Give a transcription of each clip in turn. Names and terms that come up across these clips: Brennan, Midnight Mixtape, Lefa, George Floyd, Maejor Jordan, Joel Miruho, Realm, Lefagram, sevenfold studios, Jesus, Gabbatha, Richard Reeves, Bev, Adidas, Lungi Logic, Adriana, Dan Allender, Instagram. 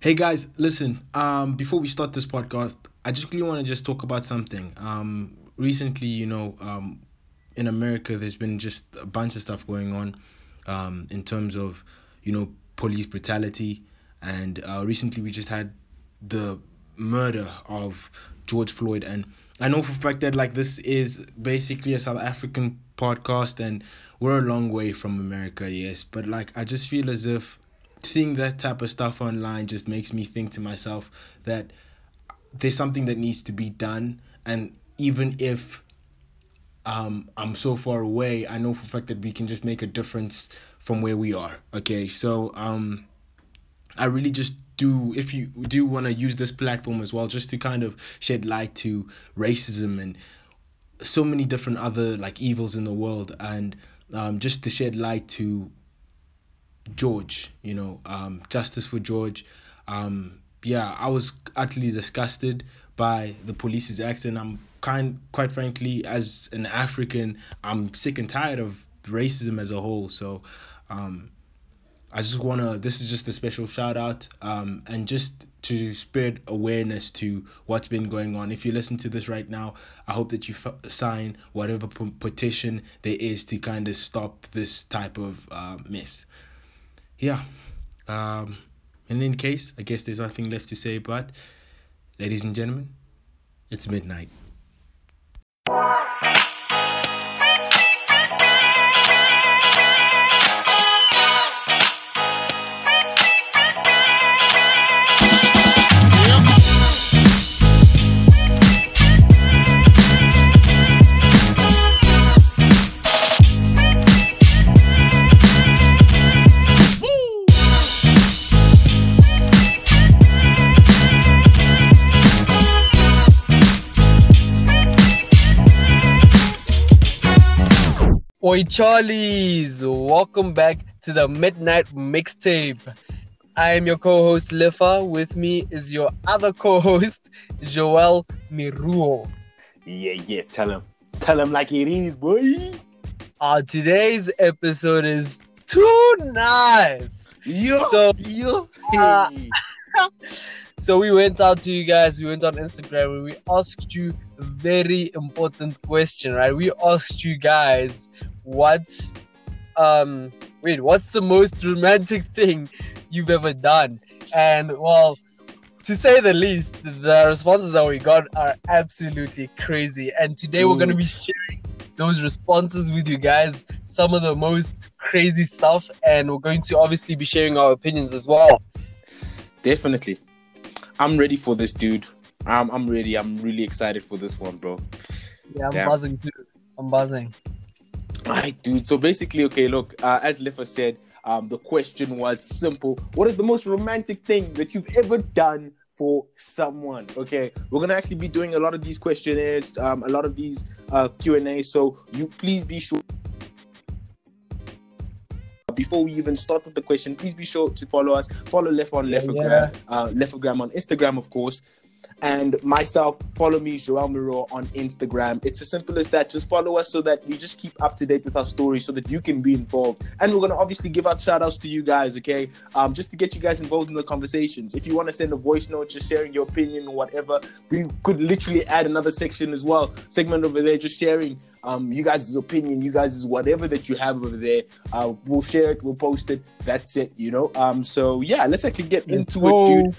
Hey guys, listen, before we start this podcast, I just really want to just talk about something. Recently, in America, there's been just a bunch of stuff going on in terms of, police brutality. And recently we just had the murder of George Floyd. And I know for a fact that this is basically a South African podcast and we're a long way from America, yes. But I just feel as if seeing that type of stuff online just makes me think to myself that there's something that needs to be done. And even if I'm so far away, I know for a fact that we can just make a difference from where we are. Okay, so I really just do, if you do want to use this platform as well, just to kind of shed light to racism and so many different other evils in the world, and just to shed light to George, justice for George. I was utterly disgusted by the police's acts, and I'm quite frankly, as an African, I'm sick and tired of racism as a whole. So I just this is just a special shout out, and just to spread awareness to what's been going on. If you listen to this right now, I hope that you sign whatever petition there is to kind of stop this type of mess. Yeah, in any case, I guess there's nothing left to say, but ladies and gentlemen, it's midnight. Oi Charlies, welcome back to the Midnight Mixtape. I am your co-host Lefa. With me is your other co-host, Joel Miruho. Yeah, tell him like it is, boy. Today's episode is too nice. So we went out to you guys, we went on Instagram and we asked you a very important question, right? We asked you guys what's the most romantic thing you've ever done? And well, to say the least, the responses that we got are absolutely crazy. And today we're going to be sharing those responses with you guys, some of the most crazy stuff, and we're going to obviously be sharing our opinions as well. Definitely. I'm ready for this, dude. I'm ready. I'm really excited for this one, bro. Yeah, buzzing, too. I'm buzzing. All right, dude. So basically, okay, look, as Lefa said, the question was simple. What is the most romantic thing that you've ever done for someone? Okay, we're going to actually be doing a lot of these questionnaires, a lot of these Q&A. So you please be sure. Before we even start with the question, please be sure to follow us. Follow Lefa on Lefagram, Lefagram on Instagram, of course. And myself, follow me, Joel Miruho, on Instagram. It's as simple as that. Just follow us so that you just keep up to date with our story so that you can be involved. And we're going to obviously give out shout-outs to you guys, okay? Just to get you guys involved in the conversations. If you want to send a voice note, just sharing your opinion or whatever, we could literally add another section as well. Segment over there, just sharing you guys' opinion, you guys' whatever that you have over there. We'll share it, we'll post it. That's it, So, yeah, let's actually get into it, dude.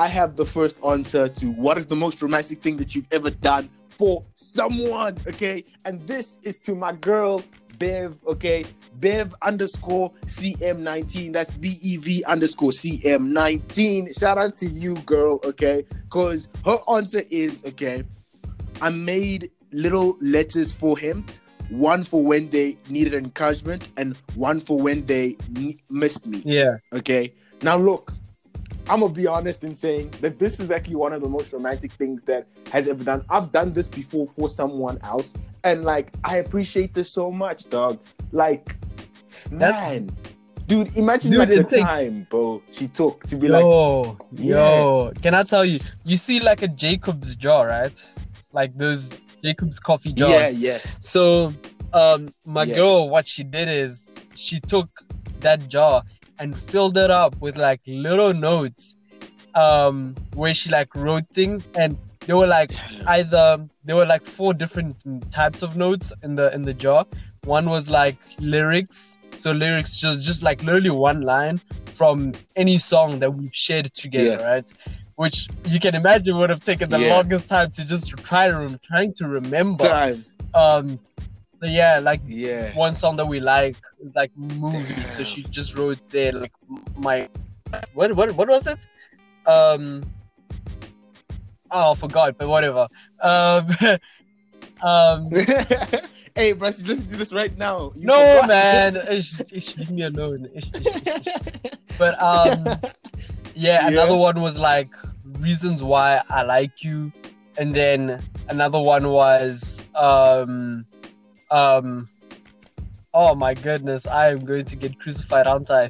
I have the first answer to what is the most romantic thing that you've ever done for someone, okay? And this is to my girl, Bev, okay? Bev_CM19. That's BEV_CM19. Shout out to you, girl, okay? Because her answer is, okay, I made little letters for him. One for when they needed encouragement and one for when they missed me. Yeah. Okay? Now, look. I'm going to be honest in saying that this is actually one of the most romantic things that has ever done. I've done this before for someone else. And, I appreciate this so much, dog. Dude, imagine, the time, bro, she took to be Can I tell you? You see, a Jacob's jar, right? Those Jacob's coffee jars. Yeah. So, my girl, what she did is she took that jar and filled it up with like little notes where she like wrote things, and they were like either there were like four different types of notes in the jar. One was like lyrics, so lyrics just like literally one line from any song that we've shared together, right? Which you can imagine would have taken the longest time to just trying to remember. But one song that we like movie. Damn. So she just wrote there like my what was it? I forgot, but whatever. Hey, bro, she's listening to this right now. Man, leave me alone. But another one was like reasons why I like you, and then another one was oh my goodness, I am going to get crucified, aren't I?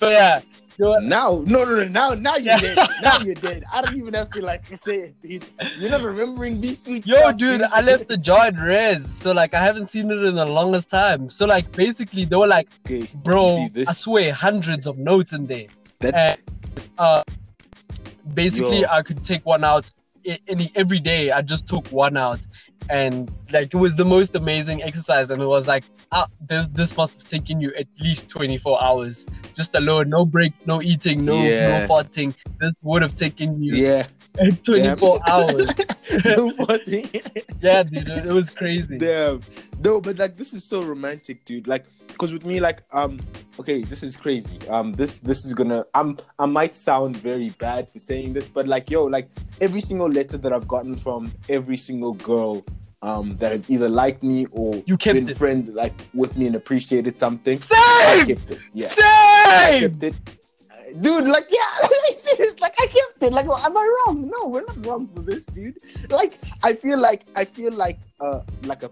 But yeah. Now you're dead. I don't even have to say it, dude. You're not remembering these sweet stuff, dude. I left the jar at Rez, so I haven't seen it in the longest time. So basically they were like, okay, bro, I swear hundreds of notes in there. I could take one out every day. I just took one out, and it was the most amazing exercise. And it was this must have taken you at least 24 hours just alone, no break, no eating, no farting. This would have taken you 24 hours. No farting. Yeah, dude, it was crazy. Damn. No, but this is so romantic, dude. Because with me, okay, this is crazy. This is gonna. I might sound very bad for saying this, but every single letter that I've gotten from every single girl, that has either liked me or been friends with me and appreciated something. Same. I kept it. Yeah. Same. I kept it. Dude, serious, I kept it. Well, am I wrong? No, we're not wrong for this, dude. I feel like a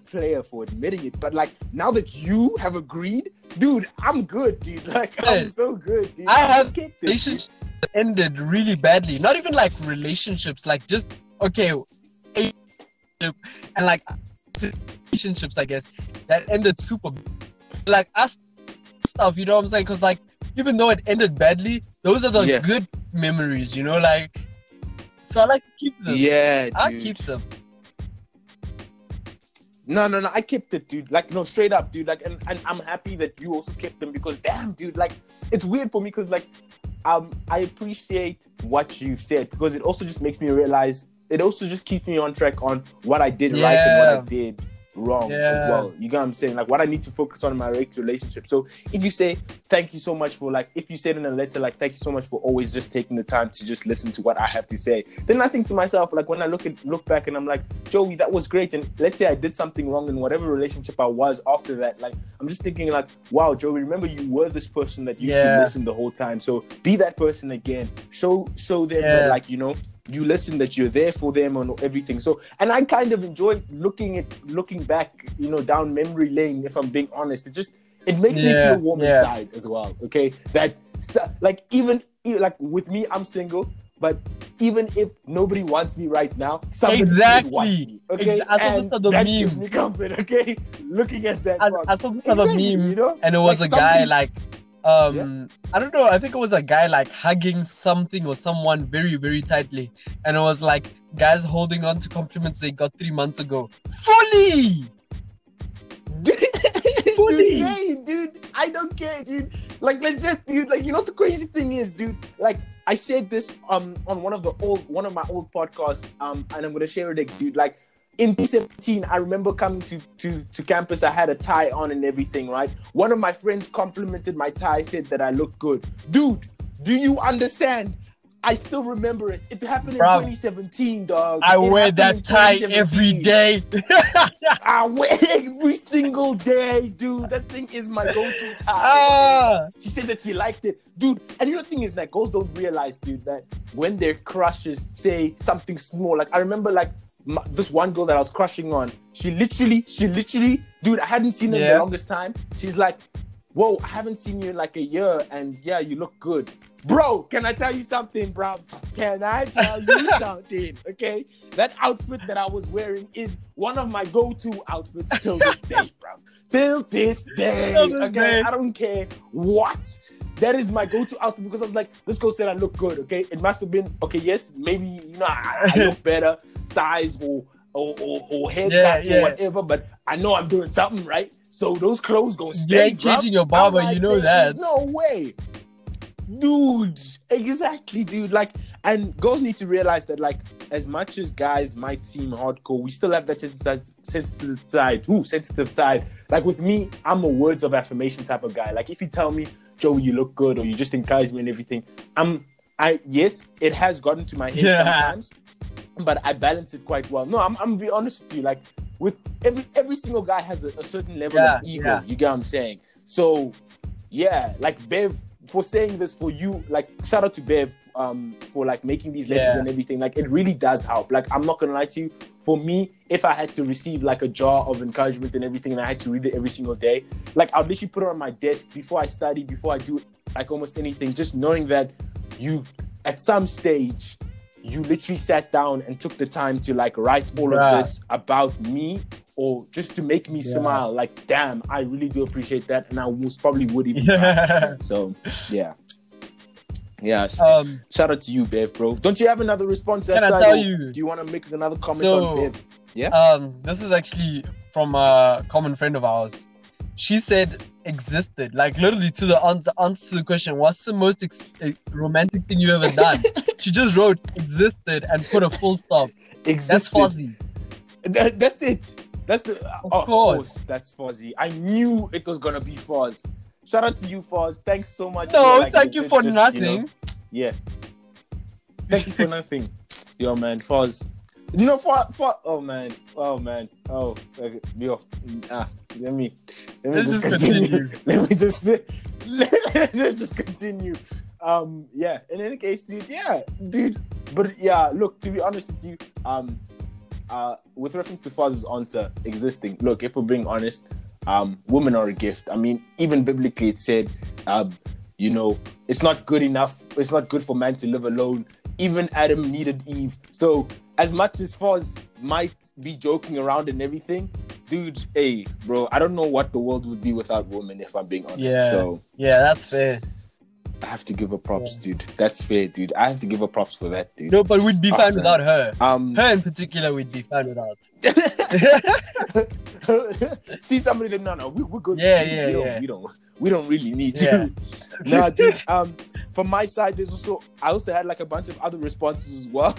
player for admitting it, but now that you have agreed, dude, I'm good, dude. I'm so good, dude. I have kept it. Relationships ended really badly. Not even relationships, just okay, a relationship and relationships, I guess, that ended super. Us stuff, you know what I'm saying? Because even though it ended badly, those are the good memories, you know, so I to keep them. Yeah, I keep them. No, I kept it, dude. No, straight up, dude. And I'm happy that you also kept them because, damn, dude, it's weird for me because, I appreciate what you've said because it also just makes me realize, it also just keeps me on track on what I did right and what I did wrong as well. You know what I'm saying? What I need to focus on in my relationship. So if you say thank you so much for if you said in a letter thank you so much for always just taking the time to just listen to what I have to say, then I think to myself when I look back and I'm Joey, that was great, and let's say I did something wrong in whatever relationship I was after that, I'm just thinking wow, Joey, remember you were this person that used to listen the whole time, so be that person again, show them that you listen, that you're there for them and everything. So, and I kind of enjoy looking back, down memory lane, if I'm being honest. It just, it makes me feel warm inside as well, okay? That, even with me, I'm single, but even if nobody wants me right now, somebody will want me, okay? And that meme gives me comfort, okay? Looking at that. I saw this other meme, and it was a guy, I don't know, I think it was a guy hugging something or someone very, very tightly, and it was guys holding on to compliments they got 3 months ago. Fully! Dude, I don't care, dude. Legit, dude, the crazy thing is, dude, I said this on one of my old podcasts, and I'm gonna share it, dude, in P17, I remember coming to campus, I had a tie on and everything, right? One of my friends complimented my tie, said that I looked good. Dude, do you understand? I still remember it. It happened in 2017, dog. I wear that tie every day. I wear it every single day, dude. That thing is my go-to tie. She said that she liked it. Dude, and the thing is that girls don't realize, dude, that when their crushes say something small, I remember, this one girl that I was crushing on, she literally, dude, I hadn't seen her in the longest time. She's like, whoa, I haven't seen you in a year, and yeah, you look good. Bro, can I tell you something, bro? Can I tell you something, okay? That outfit that I was wearing is one of my go-to outfits till this day, bro. Till this day, okay? I don't care what that is my go-to outfit because I was like, this girl said I look good, okay? It must have been, okay, yes, maybe, you know, I look better, size or haircut or whatever, but I know I'm doing something, right? So those clothes gonna stay, bro. You ain't kidding your barber, like, you know that. No way. Dude, exactly, dude. Like, and girls need to realize that, like, as much as guys might seem hardcore, we still have that sensitive side. Like, with me, I'm a words of affirmation type of guy. Like, if you tell me, Joey, you look good, or you just encourage me and everything, yes, it has gotten to my head sometimes, but I balance it quite well. No, I'm gonna be honest with you. Like, with every single guy has a certain level of ego. Yeah. You get what I'm saying? So, yeah, like Bev, for saying this for you, like, shout out to Bev for like making these letters and everything. Like, it really does help. Like, I'm not gonna lie to you. For me, if I had to receive like a jar of encouragement and everything, and I had to read it every single day, like, I'd literally put it on my desk before I study, before I do like almost anything, just knowing that you, at some stage, you literally sat down and took the time to like write all of this about me, or just to make me smile. Like, damn, I really do appreciate that, and I most probably would even. So, yeah. Shout out to you, Bev, bro. Don't you have another response? Can I tell you? Do you want to make another comment on Bev? Yeah. This is actually from a common friend of ours. She said existed, like, literally to the answer to the question, what's the most romantic thing you've ever done? She just wrote existed and put a full stop. Existed. That's fuzzy. That's it. That's the of course. That's Fozzy. I knew it was gonna be Foz. Shout out to you, Foz. Thanks so much. No, thank you for nothing. You know, thank you for nothing. Yo, man, Foz. You know, for oh man, oh okay. Yo, let me just continue. let's just continue. Yeah. In any case, dude. But yeah, look, to be honest with you, with reference to Foz's answer, existing, look, if we're being honest, women are a gift. I mean, even biblically it said, you know, it's not good enough, it's not good for man to live alone. Even Adam needed Eve. So as much as Foz might be joking around and everything, dude, hey, bro, I don't know what the world would be without women, if I'm being honest. So yeah, that's fair. I have to give her props, dude. That's fair, dude. I have to give her props for that, dude. No, but we'd be fine without her. Her in particular, we'd be fine without. See somebody that we're good. We don't really need you. No, dude. From my side, I also had like a bunch of other responses as well.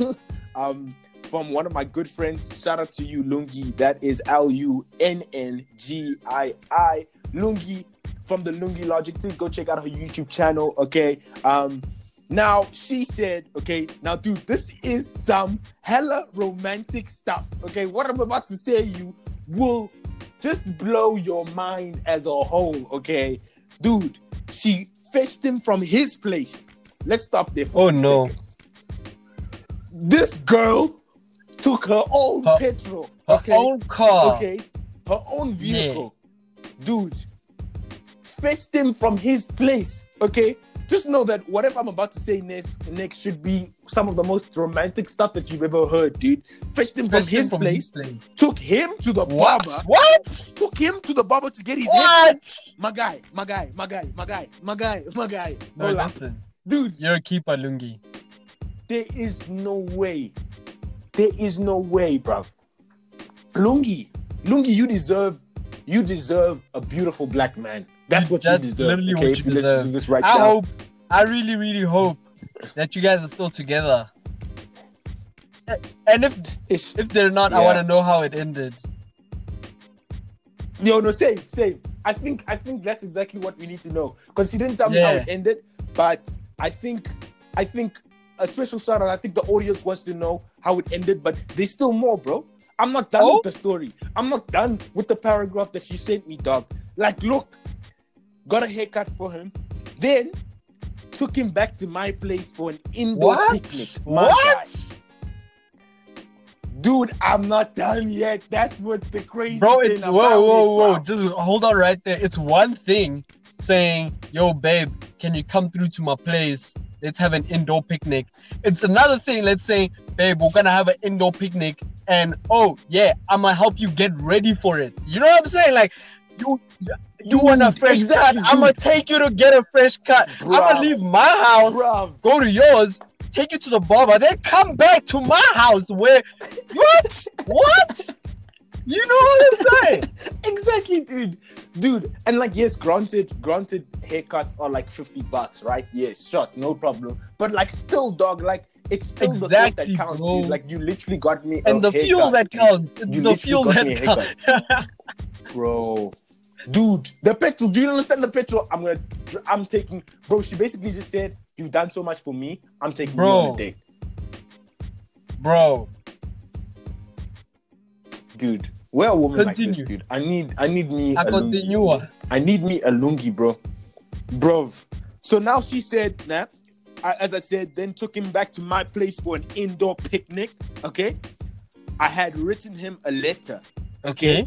From one of my good friends, shout out to you, Lungi. That is Lunngi, Lungi. From the Lungi Logic, please go check out her YouTube channel, okay? Now, she said, okay, now, dude, this is some hella romantic stuff, okay? What I'm about to say you will just blow your mind as a whole, okay? Dude, she fetched him from his place. Let's stop there for 2 seconds. This girl took her own petrol. Her own car. Okay? Her own vehicle. Yeah. Dude. Fetched him from his place, okay? Just know that whatever I'm about to say next should be some of the most romantic stuff that you've ever heard, dude. Fetched him from his place. Took him to the barber. What? Took him to the barber to get his haircut. My guy. No, listen. Dude. You're a keeper, Lungi. There is no way, bruv. Lungi, you deserve a beautiful black man. That's what you deserve. Okay, if you listen to this right now. I really, really hope that you guys are still together. And if they're not, I want to know how it ended. Yo, no, same. I think that's exactly what we need to know, because he didn't tell me how it ended. But I think a special shout out. I think the audience wants to know how it ended, but there's still more, bro. I'm not done with the story. I'm not done with the paragraph that she sent me, dog. Like, look. Got a haircut for him, then took him back to my place for an indoor picnic. What? Dude, I'm not done yet. That's what's the crazy thing. It's whoa. Just hold on right there. It's one thing saying, yo, babe, can you come through to my place? Let's have an indoor picnic. It's another thing, let's say, babe, we're gonna have an indoor picnic, and I'm gonna help you get ready for it. You know what I'm saying? Like, you You want a fresh cut? I'm gonna take you to get a fresh cut. I'm gonna leave my house, go to yours, take you to the barber, then come back to my house where what? You know what I'm saying? Exactly, dude. And like, yes, granted, haircuts are like $50, right? Yeah, shot, no problem. But like, still, dog, like, it's still exactly, the thing that counts, bro. Dude. Like, you literally got me and the fuel that counts. It's the fuel that counts, bro. Dude, the petrol. Do you understand the petrol? I'm taking, bro. She basically just said, "You've done so much for me. I'm taking you on a date, bro." Dude, we're a woman like this, dude. I need me. I need me a lungi, bro. Bro. So now she said, nah. As I said, then took him back to my place for an indoor picnic. Okay. I had written him a letter. Okay.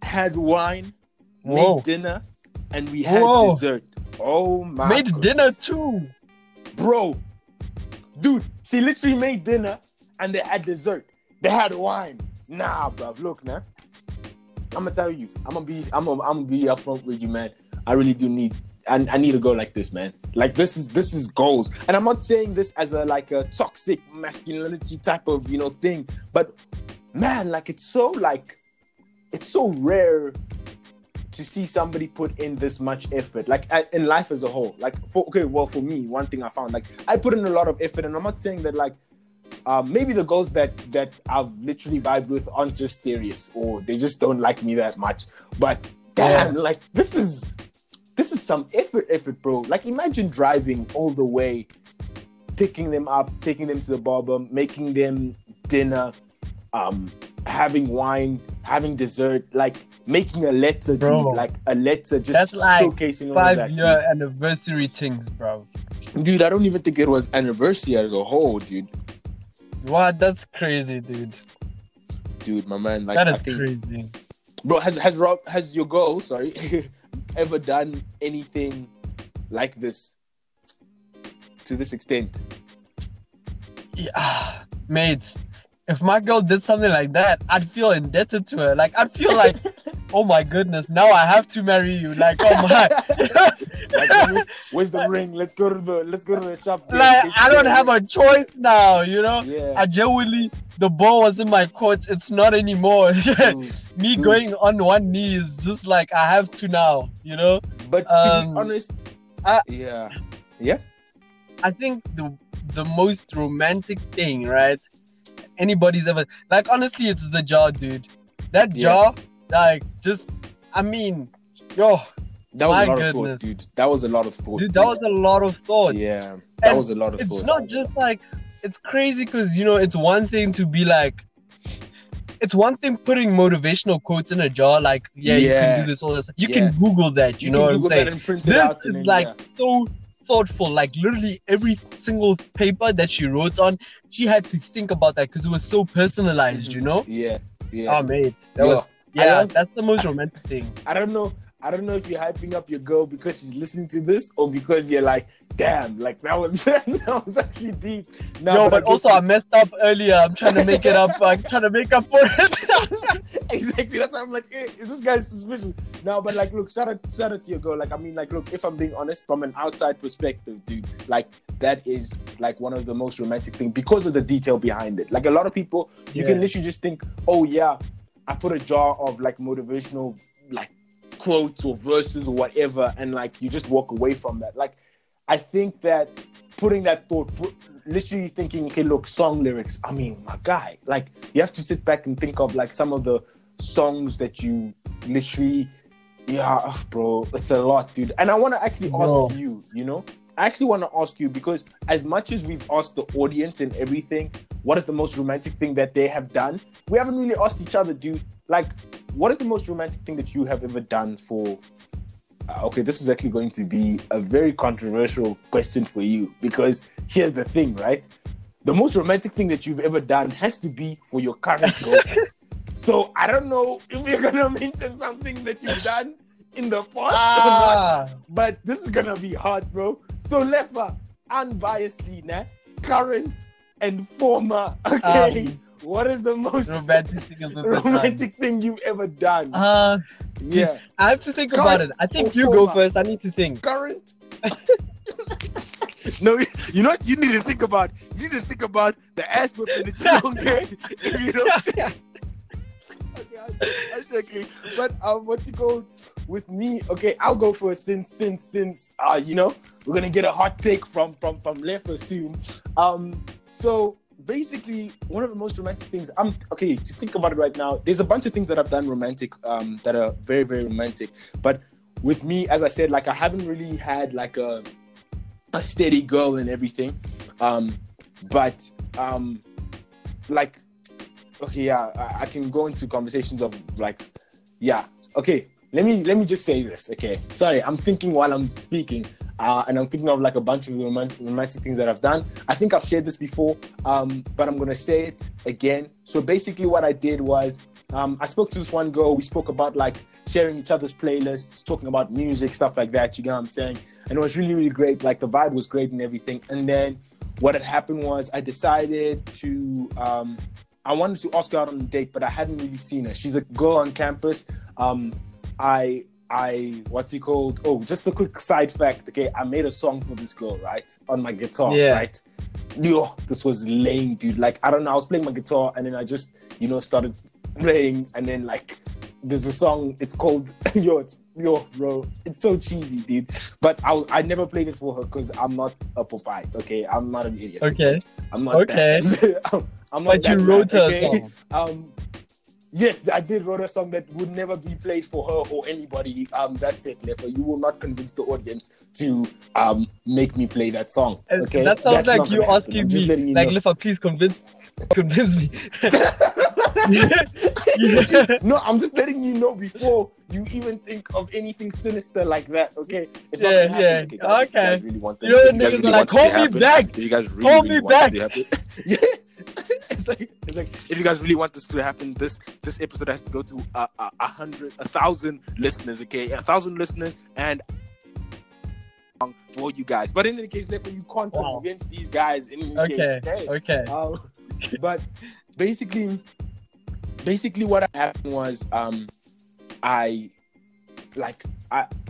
Had wine, made dinner, and we had dessert. Oh my god. Made dinner too. Bro. Dude, she literally made dinner and they had dessert. They had wine. Nah, bruv. Look, man. I'ma tell you. I'm gonna be upfront with you, man. I really do need. I need to go like this, man. Like this is goals. And I'm not saying this as a toxic masculinity type of thing, but man, like it's so rare to see somebody put in this much effort, like in life as a whole. Like for me, one thing I found, like I put in a lot of effort, and I'm not saying that like. Maybe the girls that I've literally vibed with aren't just serious, or they just don't like me that much. But damn, like this is some effort, bro. Like imagine driving all the way, picking them up, taking them to the barber, making them dinner, having wine, having dessert, like making a letter, bro. Dude, like a letter, just that's like showcasing 5-year anniversary things, bro. Dude, I don't even think it was anniversary as a whole, dude. Wow, that's crazy, dude. Dude, my man, like that is crazy. Bro, has your girl, ever done anything like this to this extent? Yeah, mate. If my girl did something like that, I'd feel indebted to her. Like I'd feel like, oh my goodness, now I have to marry you. Like, oh my. Like, where's the ring? Let's go to the shop. Like, I don't have a choice now, Yeah. The ball was in my court. It's not anymore. Me going on one knee is just like I have to now, But to be honest, I think the most romantic thing, right? Anybody's ever like, honestly, it's the jar, dude. That jar, like, just that was a lot of thought, dude. Yeah, that was a lot of thought. It's not just like, it's crazy because, it's one thing to be like, it's one thing putting motivational quotes in a jar, like, you can do this, all this. You can Google that, you know what I'm saying? That and print it out is like so thoughtful. Like, literally every single paper that she wrote on, she had to think about that because it was so personalized, Yeah. Oh, mate. That's the most romantic thing. I don't know if you're hyping up your girl because she's listening to this or because you're like, damn, like that was actually deep. No, but also I messed up earlier. I'm trying to make it up. I'm trying to make up for it. Exactly. That's why I'm like, hey, this guy's suspicious. No, but like, look, shout out to your girl. Like, look, if I'm being honest, from an outside perspective, dude, like that is like one of the most romantic things because of the detail behind it. Like a lot of people, you can literally just think, oh yeah, I put a jar of like motivational, like, quotes or verses or whatever, and like you just walk away from that. Like I think that putting that thought, literally thinking, okay, look, song lyrics, my guy, like you have to sit back and think of like some of the songs that you literally bro, it's a lot, dude. And I want to actually ask you, I actually want to ask you, because as much as we've asked the audience and everything, what is the most romantic thing that they have done, we haven't really asked each other, dude. Like, what is the most romantic thing that you have ever done for... okay, this is actually going to be a very controversial question for you, because here's the thing, right? The most romantic thing that you've ever done has to be for your current girlfriend. So I don't know if you're going to mention something that you've done in the past or not, but this is going to be hard, bro. So Lefa, unbiasedly, current and former. Okay, what is the most romantic thing you've ever done? Geez, I have to think about it. I think you go first. I need to think. Current. No, you know what you need to think about? You need to think about the ass whipping that you don't get. If you don't think. Okay. But what's it called with me? Okay, I'll go first since you know, we're gonna get a hot take from Lefa soon. So basically, one of the most romantic things to think about it right now. There's a bunch of things that I've done romantic, that are very, very romantic. But with me, as I said, like I haven't really had like a steady girl and everything. I can go into conversations of like, yeah. Okay, let me just say this. Okay, sorry, I'm thinking while I'm speaking, and I'm thinking of like a bunch of romantic things that I've done. I think I've shared this before, but I'm gonna say it again. So basically, what I did was, I spoke to this one girl. We spoke about like sharing each other's playlists, talking about music, stuff like that. You know what I'm saying? And it was really, really great. Like the vibe was great and everything. And then what had happened was, I decided to. I wanted to ask her out on a date, but I hadn't really seen her. She's a girl on campus. Just a quick side fact, okay? I made a song for this girl, right? On my guitar, right? Yo, this was lame, dude. Like, I don't know, I was playing my guitar, and then I just, you know, started playing, and then, like, there's a song, it's called, bro, it's so cheesy, dude. But I never played it for her, because I'm not a Popeye, okay? I'm not an idiot. Okay. I'm not that. I'm not but that you wrote her song. Yes, I did wrote a song that would never be played for her or anybody. That's it, Lefa. You will not convince the audience to make me play that song. Okay, that sounds like you asking me, like, Lefa, please convince me. No, I'm just letting you know before you even think of anything sinister like that. Okay, it's not happening. Okay, guys really want that. You're niggas like, call me back. You guys really, call me back. Yeah. It's like if you guys really want this to happen, this episode has to go to 1,000 listeners, okay? 1,000 listeners and for you guys. But in any case, Lefa, you can't convince these guys in any case. Okay. But basically what happened was I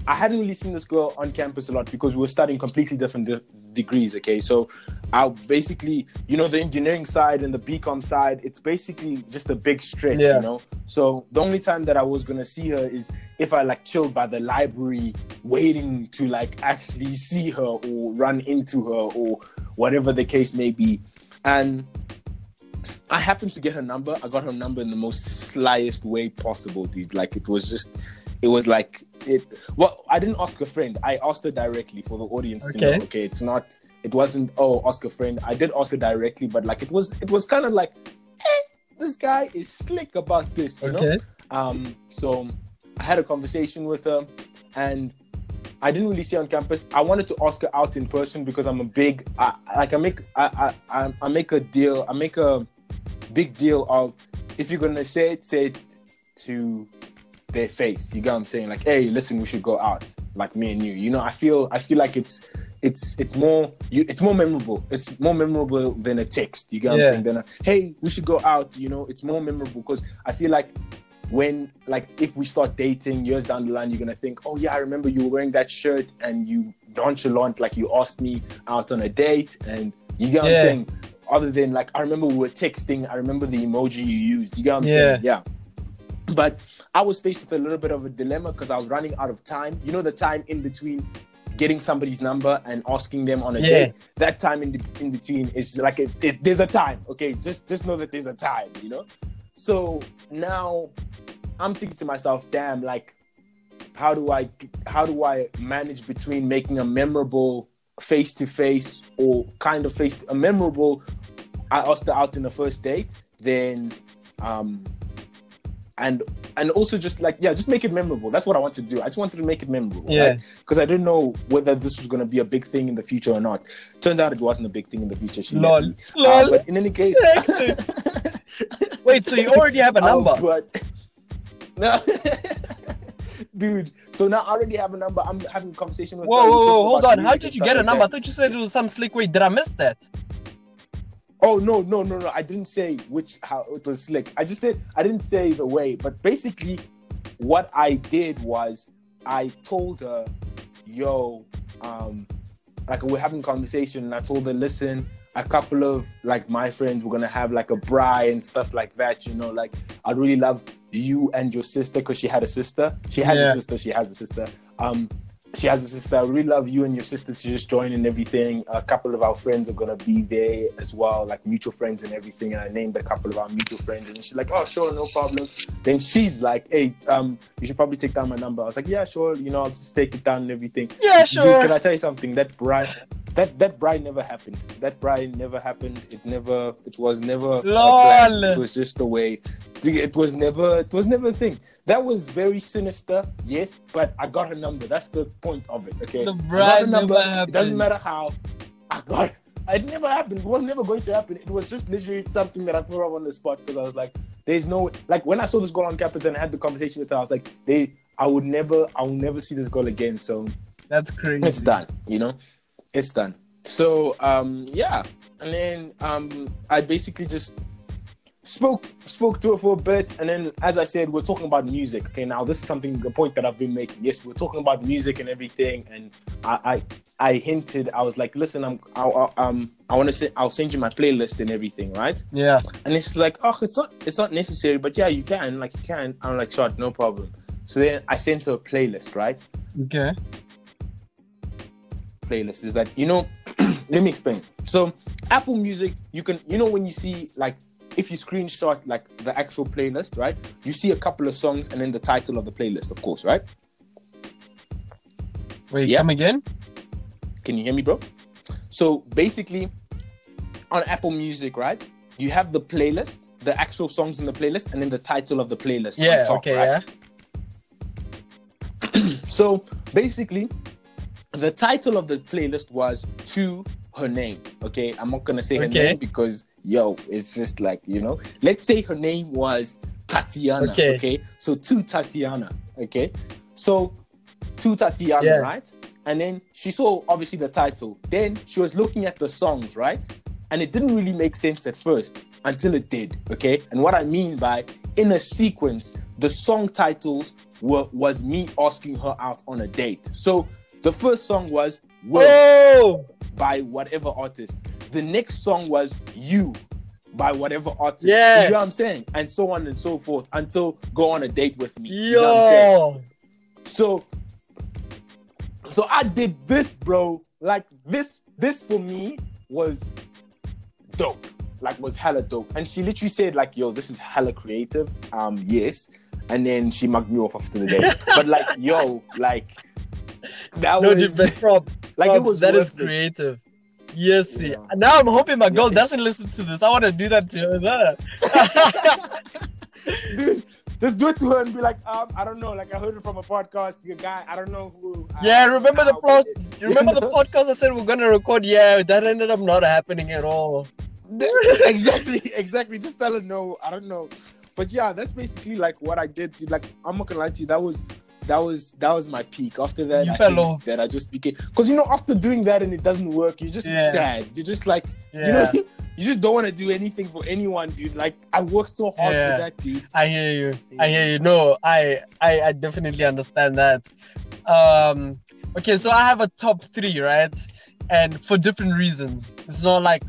hadn't really seen this girl on campus a lot because we were studying completely different degrees, okay? So I basically, you know, the engineering side and the BCom side, it's basically just a big stretch, you know? So the only time that I was going to see her is if I, like, chilled by the library waiting to, like, actually see her or run into her or whatever the case may be. And I happened to get her number. I got her number in the most slyest way possible, dude. Like, Well, I didn't ask a friend. I asked her directly for the audience to know. Okay, it wasn't, ask a friend. I did ask her directly, but like it was kind of like, this guy is slick about this, you know? So I had a conversation with her and I didn't really see her on campus. I wanted to ask her out in person because I'm a big, I make a big deal of, if you're going to say it to their face, you get what I'm saying? Like, hey, listen, we should go out, like me and you. You know, I feel like it's more memorable than a text. You get what I'm saying? Than hey, we should go out. You know, it's more memorable because I feel like when, like, if we start dating years down the line, you're gonna think, oh yeah, I remember you were wearing that shirt and you nonchalant, like you asked me out on a date, and you get what I'm saying? Other than like, I remember we were texting. I remember the emoji you used. You get what I'm saying? Yeah. But I was faced with a little bit of a dilemma because I was running out of time. You know, the time in between getting somebody's number and asking them on a date. That time in between is like there's a time. Okay, just know that there's a time. You know. So now I'm thinking to myself, damn, like, how do I manage between making a memorable face to face or kind of face a memorable? I asked her out in the first date, then. And also just like, just make it memorable. That's what I want to do. I just wanted to make it memorable. Yeah. Because I didn't know whether this was going to be a big thing in the future or not. Turned out it wasn't a big thing in the future. Lol. But in any case. Wait, so you already have a number. No. Dude, so now I already have a number. I'm having a conversation with her. Hold on. How did you get a number? I thought you said it was some slick way. Did I miss that? Oh, no. I didn't say which, how it was slick. I just said, I didn't say the way, but basically what I did was I told her, yo, like we're having a conversation, and I told her, listen, a couple of like my friends were going to have like a braai and stuff like that, you know, like I'd really love you and your sister, because she had a sister. She has a sister. I really love you and your sister to just join and everything. A couple of our friends are going to be there as well, like mutual friends and everything. And I named a couple of our mutual friends. And she's like, oh, sure, no problem. Then she's like, hey, you should probably take down my number. I was like, yeah, sure. You know, I'll just take it down and everything. Yeah, sure. Dude, can I tell you something? That bride never happened. That bride never happened. It was never a plan. It was just the way. It was never a thing. That was very sinister, yes, but I got her number. That's the point of it, okay? The bride number, never happened. It doesn't matter how. It never happened. It was never going to happen. It was just literally something that I threw up on the spot, because I was like, there's no... Like, when I saw this girl on campus and I had the conversation with her, I was like, I will never see this girl again, so... That's crazy. It's done, you know? It's done. So, yeah. And then I basically just... spoke to her for a bit, and then, as I said, we're talking about music. Okay, now this is a point that I've been making. Yes, we're talking about music and everything, and I hinted. I was like, listen, I want to say I'll send you my playlist and everything, right? Yeah. And it's like, oh, it's not necessary, but yeah, you can. I'm like, sure, no problem. So then I sent her a playlist, right? Okay. Playlist is that, you know? Let me explain. So Apple Music, you can, you know, when you see like, if you screenshot like the actual playlist, right, you see a couple of songs and then the title of the playlist, of course, right? Wait, yeah. Come again? Can you hear me, bro? So basically, on Apple Music, right, you have the playlist, the actual songs in the playlist, and then the title of the playlist. Yeah, on top, okay, right? Yeah. So basically, the title of the playlist was To Her Name. Okay, I'm not gonna say her name because, yo, it's just like, you know, let's say her name was Tatiana. Okay? So To Tatiana. Okay? So To Tatiana, yeah, right? And then she saw obviously the title. Then she was looking at the songs, right? And it didn't really make sense at first until it did. Okay? And what I mean by in a sequence, the song titles was me asking her out on a date. So the first song was Whoa, oh, by whatever artist. The next song was You by whatever artist. Yeah. You know what I'm saying? And so on and so forth until Go on a Date with Me. Yo. You know what I'm saying? So I did this, bro. Like this for me was dope. Like, was hella dope. And she literally said like, yo, this is hella creative. Yes. And then she mugged me off after the day. But like, yo, like that no, was like props. It was that is creative. Yes, yeah. Now I'm hoping my girl doesn't listen to this. I want to do that to her. Dude, just do it to her and be like, I don't know, like I heard it from a podcast, a guy, I don't know who. Remember the podcast I said we're gonna record? Yeah, that ended up not happening at all. Exactly. Just tell her no, I don't know. But yeah, that's basically like what I did. Dude. Like, I'm not gonna lie to you, that was my peak. After that, I just became, because you know, after doing that and it doesn't work, you're just sad. You're just like, you know, you just don't want to do anything for anyone, dude. Like, I worked so hard for that, dude. I hear you. No, I definitely understand that. Okay, so I have a top 3, right? And for different reasons. It's not like,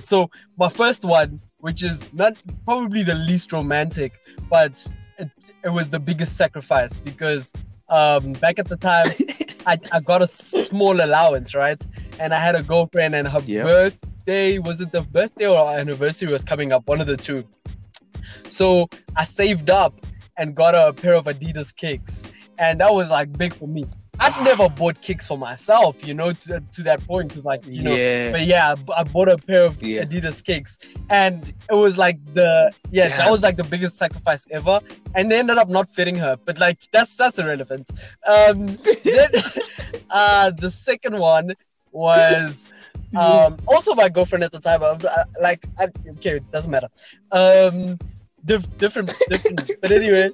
so my first one, which is not probably the least romantic, but it was the biggest sacrifice because back at the time, I got a small allowance, right? And I had a girlfriend, and her birthday, was it the birthday or our anniversary was coming up? One of the two. So I saved up and got a pair of Adidas kicks. And that was like big for me. I'd never bought kicks for myself, you know, to that point. To like, you know, but yeah, I bought a pair of Adidas kicks, and it was like that was like the biggest sacrifice ever. And they ended up not fitting her, but like that's irrelevant. Then, the second one was also my girlfriend at the time. It doesn't matter. Different. But anyway,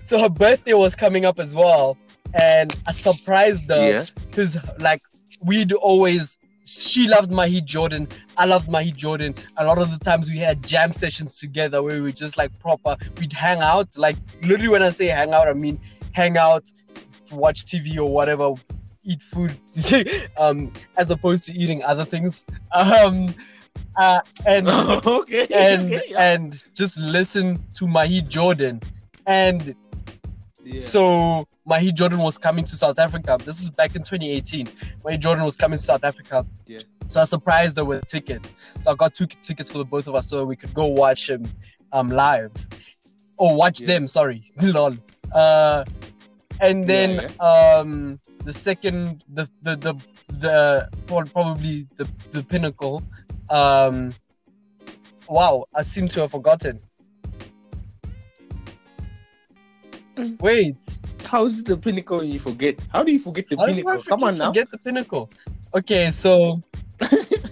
so her birthday was coming up as well. And I surprised her because, like, we'd always She loved Maejor Jordan. I loved Maejor Jordan. A lot of the times we had jam sessions together where we were just like proper. We'd hang out. Like literally when I say hang out, I mean hang out, watch TV or whatever, eat food, as opposed to eating other things. And just listen to Maejor Jordan. And so Maejor Jordan was coming to South Africa. This is back in 2018. Maejor Jordan was coming to South Africa. Yeah. So I surprised her with a ticket. So I got two tickets for the both of us so we could go watch him live. Or watch them, sorry. Lol. And then the second, the probably the pinnacle. Wow, I seem to have forgotten. Wait, how's the pinnacle you forget? How do you forget the pinnacle? Come on now. Forget the pinnacle. Okay, so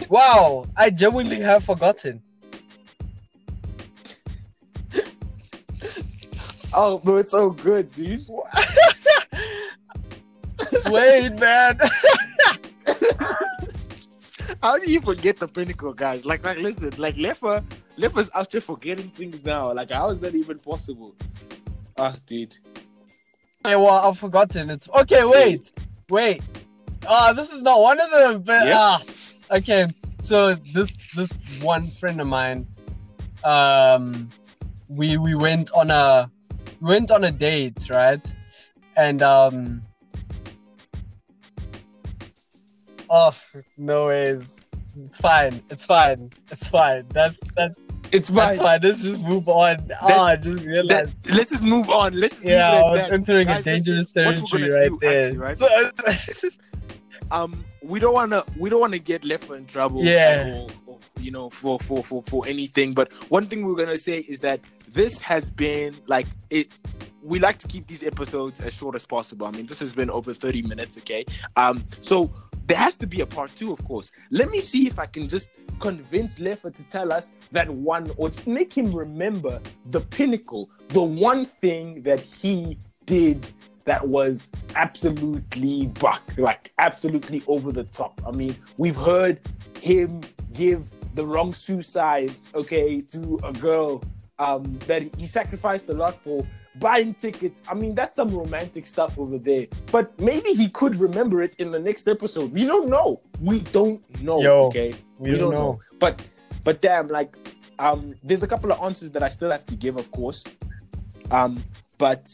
wow, I genuinely have forgotten. Oh, bro, it's so good, dude. Wait, man. How do you forget the pinnacle, guys? Like, listen, like Lefa's out there forgetting things now. Like, how is that even possible? Ah, dude. Okay, well, I've forgotten. It's okay. Wait. Ah, this is not one of them. But okay. So this one friend of mine, we went on a date, right? And oh no ways. It's fine. That's fine. Let's just move on. Let's just move on. I was entering a dangerous territory right there. We don't wanna get Lefa in trouble. Yeah. Or, you know, for anything. But one thing we're gonna say is that this has been like it. We like to keep these episodes as short as possible. I mean, this has been over 30 minutes. Okay. So. There has to be a part two, of course. Let me see if I can just convince Lefa to tell us that one, or just make him remember the pinnacle, the one thing that he did that was absolutely buck, like absolutely over the top. I mean, we've heard him give the wrong shoe size, okay, to a girl that he sacrificed a lot for. Buying tickets. I mean, that's some romantic stuff over there. But maybe he could remember it in the next episode. We don't know. Yo, okay? We don't know. But damn, like, there's a couple of answers that I still have to give, of course. But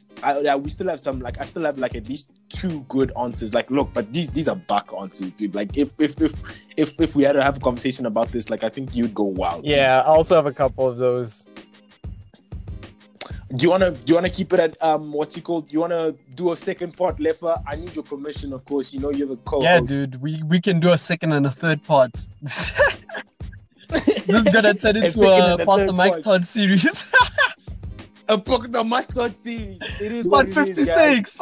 we still have some, like, I still have, like, at least two good answers. Like, look, but these are buck answers, dude. Like, if we had to have a conversation about this, like, I think you'd go wild. Yeah, dude. I also have a couple of those. Do you wanna keep it at do you wanna do a second part, Lefa? I need your permission, of course. You know you're the co-host. Yeah, dude. We can do a second and a third part. This is gonna turn into a Pass the Mic Todd series. A Pass the Mic Todd series. It is what 56.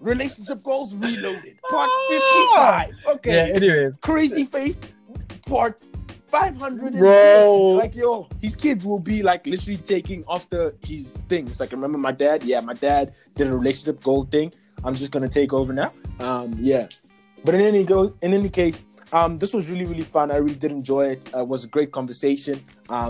Relationship Goals Reloaded. Part 55. Okay. Yeah. Anyway, Crazy Faith. Part 500. Like, yo, his kids will be like literally taking after his things. Like, remember my dad? Yeah, my dad did a relationship goal thing. I'm just gonna take over now. But in any case, this was really, really fun. I really did enjoy it. It was a great conversation.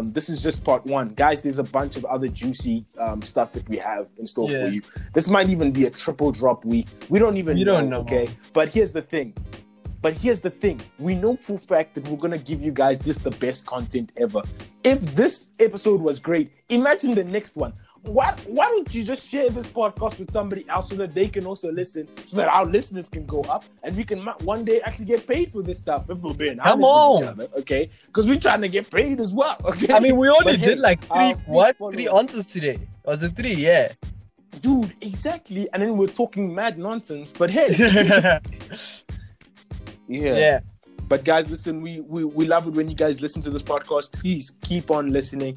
This is just part one, guys. There's a bunch of other juicy stuff that we have in store for you. This might even be a triple drop week. We don't know. Okay, but here's the thing. We know for a fact that we're going to give you guys just the best content ever. If this episode was great, imagine the next one. Why don't you just share this podcast with somebody else so that they can also listen, so that our listeners can go up and we can one day actually get paid for this stuff if we're being honest with each other, okay? Because we're trying to get paid as well, okay? I mean, we only did like three answers today. Was it three? Yeah. Dude, exactly. And then we're talking mad nonsense, but hey... Yeah. But guys, listen, we love it when you guys listen to this podcast. Please keep on listening.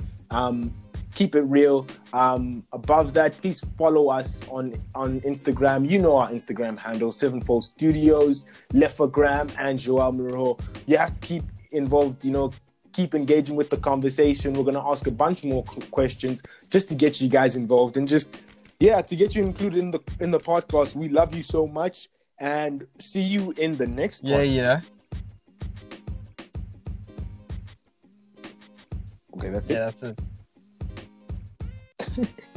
Keep it real. Above that, please follow us on Instagram. You know our Instagram handle, sevenfold studios, lefagram, and Joel Miruho. You have to keep involved, you know, keep engaging with the conversation. We're going to ask a bunch more questions just to get you guys involved and just, to get you included in the podcast. We love you so much. and see you in the next one. Yeah. Okay, that's it. Yeah, that's it.